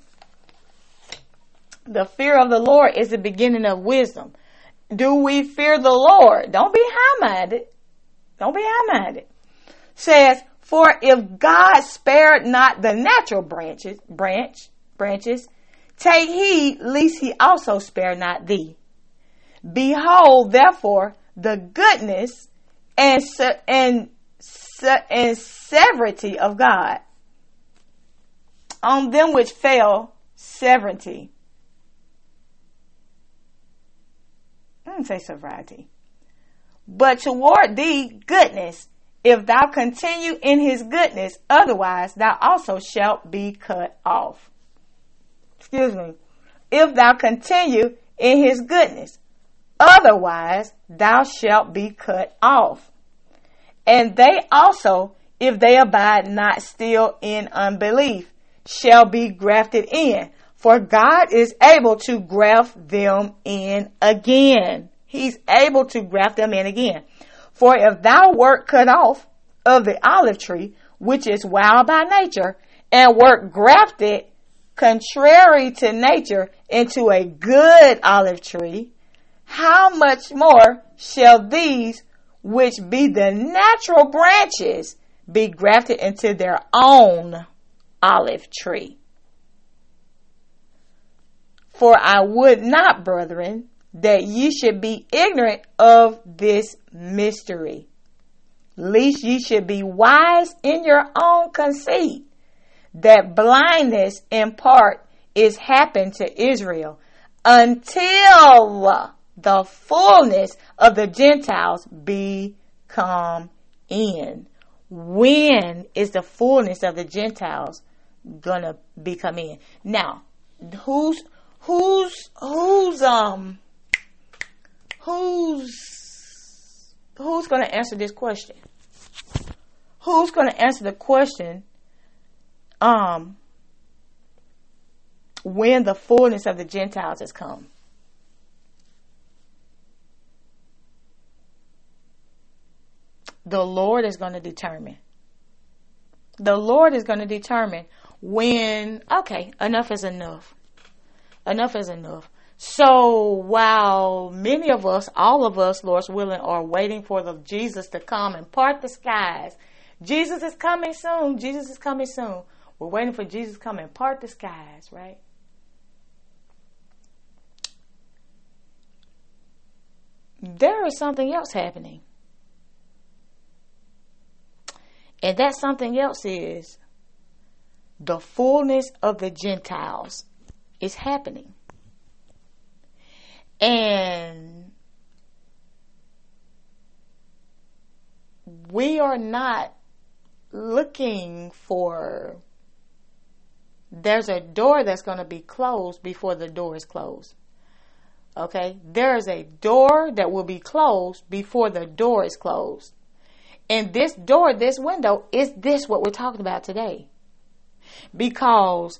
The fear of the Lord is the beginning of wisdom. Do we fear the Lord? Don't be high-minded. Don't be high-minded. Says, for if God spared not the natural branches, branch, branches, take heed, lest he also spare not thee. Behold, therefore, the goodness and se- and se- and severity of God on them which fail severity. I didn't say severity, but toward thee goodness. If thou continue in his goodness, otherwise thou also shalt be cut off. Excuse me. If thou continue in his goodness, otherwise thou shalt be cut off. And they also, if they abide not still in unbelief, shall be grafted in. For God is able to graft them in again. He's able to graft them in again. For if thou wert cut off of the olive tree, which is wild by nature, and wert grafted contrary to nature into a good olive tree, how much more shall these, which be the natural branches, be grafted into their own olive tree? For I would not, brethren, that ye should be ignorant of this mystery, lest ye should be wise in your own conceit, that blindness in part is happened to Israel, until the fullness of the Gentiles be come in. When is the fullness of the Gentiles gonna be come in? Now, who's who's who's um. Who's, who's going to answer this question? Who's going to answer the question, um, when the fullness of the Gentiles has come? The Lord is going to determine. The Lord is going to determine when, okay, enough is enough. Enough is enough. So while many of us, all of us, Lord's willing, are waiting for the Jesus to come and part the skies. Jesus is coming soon. Jesus is coming soon. We're waiting for Jesus to come and part the skies, right? There is something else happening. And that something else is the fullness of the Gentiles is happening. And we are not looking for, there's a door that's going to be closed before the door is closed. Okay? There is a door that will be closed before the door is closed. And this door, this window, is this what we're talking about today? Because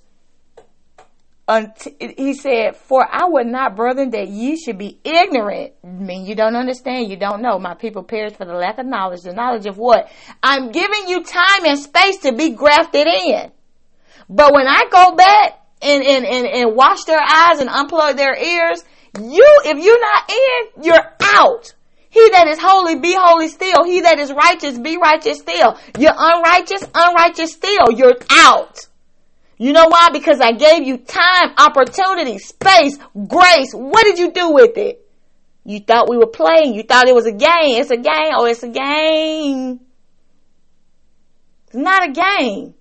he said, for I would not, brethren, that ye should be ignorant. I mean, you don't understand. You don't know. My people perish for the lack of knowledge. The knowledge of what? I'm giving you time and space to be grafted in. But when I go back and, and, and, and wash their eyes and unplug their ears, you, if you're not in, you're out. He that is holy, be holy still. He that is righteous, be righteous still. You're unrighteous, unrighteous still. You're out. You know why? Because I gave you time, opportunity, space, grace. What did you do with it? You thought we were playing. You thought it was a game. It's a game. Oh, it's a game. It's not a game.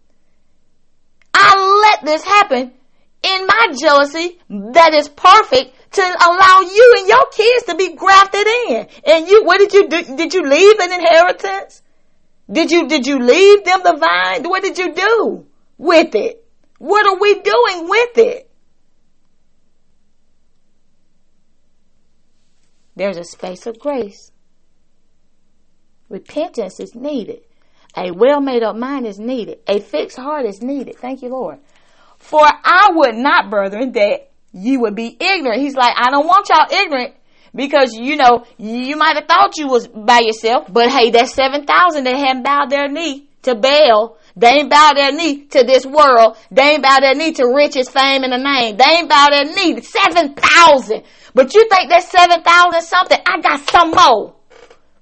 I let this happen in my jealousy that is perfect to allow you and your kids to be grafted in. And you, what did you do? Did you leave an inheritance? Did you, did you leave them the vine? What did you do with it? What are we doing with it? There's a space of grace. Repentance is needed. A well-made-up mind is needed. A fixed heart is needed. Thank you, Lord. For I would not, brethren, that ye would be ignorant. He's like, I don't want y'all ignorant Because, you know, you might have thought you was by yourself, but hey, that's seven thousand that hadn't bowed their knee to Baal. They ain't bow their knee to this world. They ain't bow their knee to riches, fame, and a name. They ain't bow their knee to seven thousand. But you think that's seven thousand something? I got some more.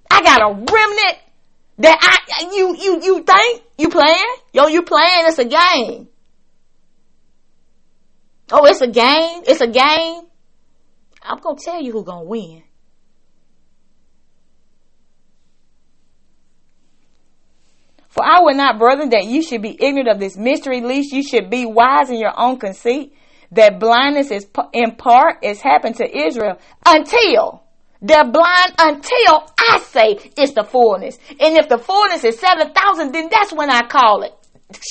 I got a remnant that I, you, you, you think you playing? Yo, you playing. It's a game. Oh, it's a game. It's a game. I'm going to tell you who's going to win. For I would not, brethren, that you should be ignorant of this mystery, lest you should be wise in your own conceit, that blindness is in part is happened to Israel until they're blind, until I say it's the fullness. And if the fullness is seven thousand, then that's when I call it.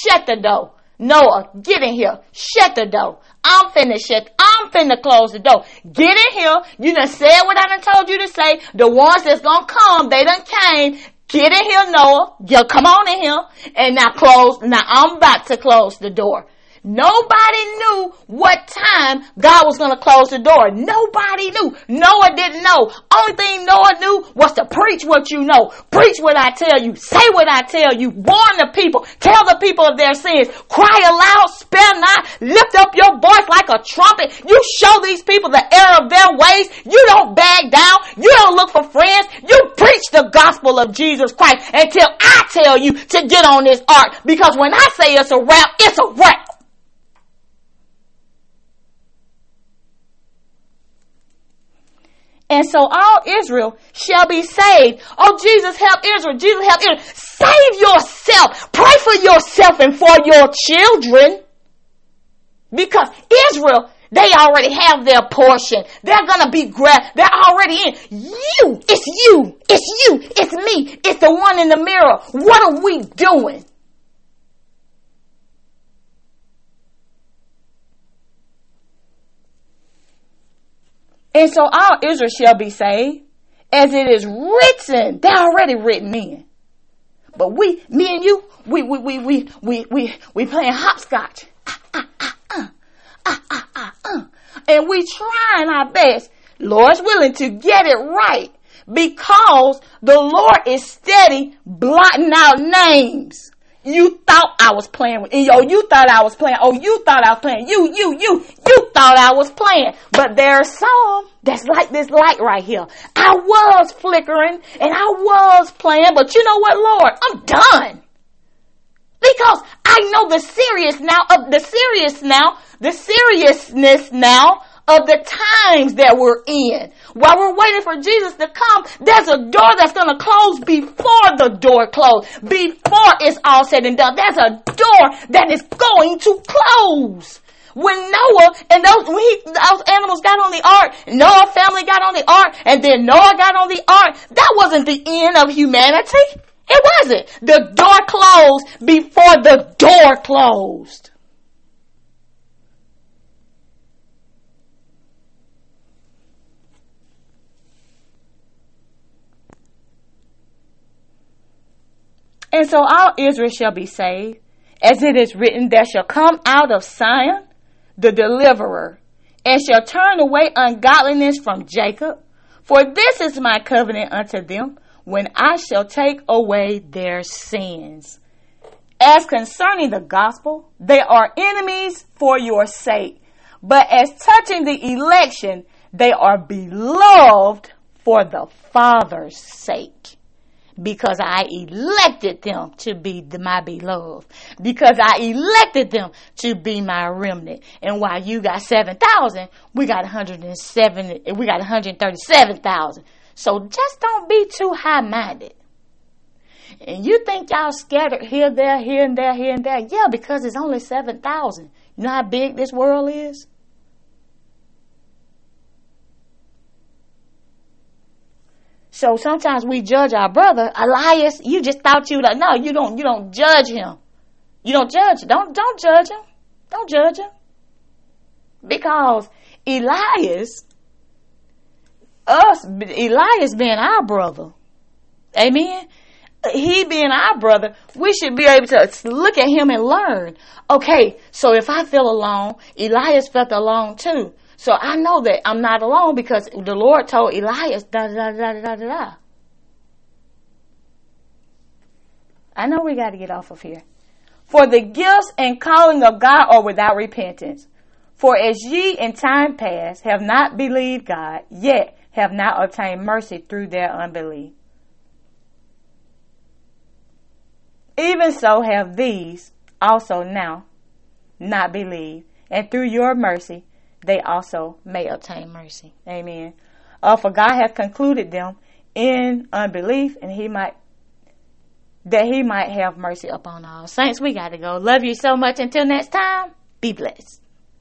Shut the door. Noah, get in here. Shut the door. I'm finna shut. I'm finna close the door. Get in here. You done said what I done told you to say. The ones that's gonna come, they done came. Get in here, Noah. You come on in here. And now close. Now I'm about to close the door. Nobody knew what time God was going to close the door. Nobody knew. Noah didn't know. Only thing Noah knew was to preach what you know. Preach what I tell you. Say what I tell you. Warn the people. Tell the people of their sins. Cry aloud. Spare not. Lift up your voice like a trumpet. You show these people the error of their ways. You don't bag down. You don't look for friends. You preach the gospel of Jesus Christ until I tell you to get on this ark. Because when I say it's a wrap, it's a wrap. And so all Israel shall be saved. Oh, Jesus, help Israel. Jesus, help Israel. Save yourself. Pray for yourself and for your children. Because Israel, they already have their portion. They're going to be grabbed. They're already in. You, it's you, it's you, it's me, it's the one in the mirror. What are we doing? And so all Israel shall be saved, as it is written. They're already written in. But we, me and you, we we we we we we, we playing hopscotch. Ah, ah, ah, uh. Ah, ah, ah, uh. And we trying our best, Lord's willing, to get it right. Because the Lord is steady blotting out names. You thought I was playing with, yo, you thought I was playing. Oh, you thought I was playing. You, you, you, you thought I was playing. But there are some that's like this light right here. I was flickering and I was playing, but you know what, Lord, I'm done. Because I know the serious now of the serious now, the seriousness now of the times that we're in. While we're waiting for Jesus to come, there's a door that's going to close before the door closes. Before it's all said and done, there's a door that is going to close. When Noah and those, when he, those animals got on the ark, Noah's family got on the ark, and then Noah got on the ark, that wasn't the end of humanity. It wasn't. The door closed before the door closed. And so all Israel shall be saved. As it is written, there shall come out of Zion the deliverer, and shall turn away ungodliness from Jacob. For this is my covenant unto them, when I shall take away their sins. As concerning the gospel, they are enemies for your sake. But as touching the election, they are beloved for the Father's sake. Because I elected them to be my beloved. Because I elected them to be my remnant. And while you got seven thousand, we got one hundred seventy, we got one hundred thirty-seven thousand. So just don't be too high-minded. And you think y'all scattered here, there, here, and there, here, and there. Yeah, because it's only seven thousand. You know how big this world is? So sometimes we judge our brother. Elias, you just thought you like, no, you don't, you don't judge him. You don't judge. Don't, don't judge him. Don't judge him. Because Elias, us, Elias being our brother, amen? He being our brother, we should be able to look at him and learn. Okay, so if I feel alone, Elias felt alone too. So I know that I'm not alone because the Lord told Elias, da da da da da da. I know we got to get off of here. For the gifts and calling of God are without repentance. For as ye in time past have not believed God, yet have not obtained mercy through their unbelief. Even so have these also now not believed, and through your mercy they also may obtain mercy. Amen. Uh, for God hath concluded them in unbelief, and he might that he might have mercy upon all saints. We got to go. Love you so much. Until next time, be blessed.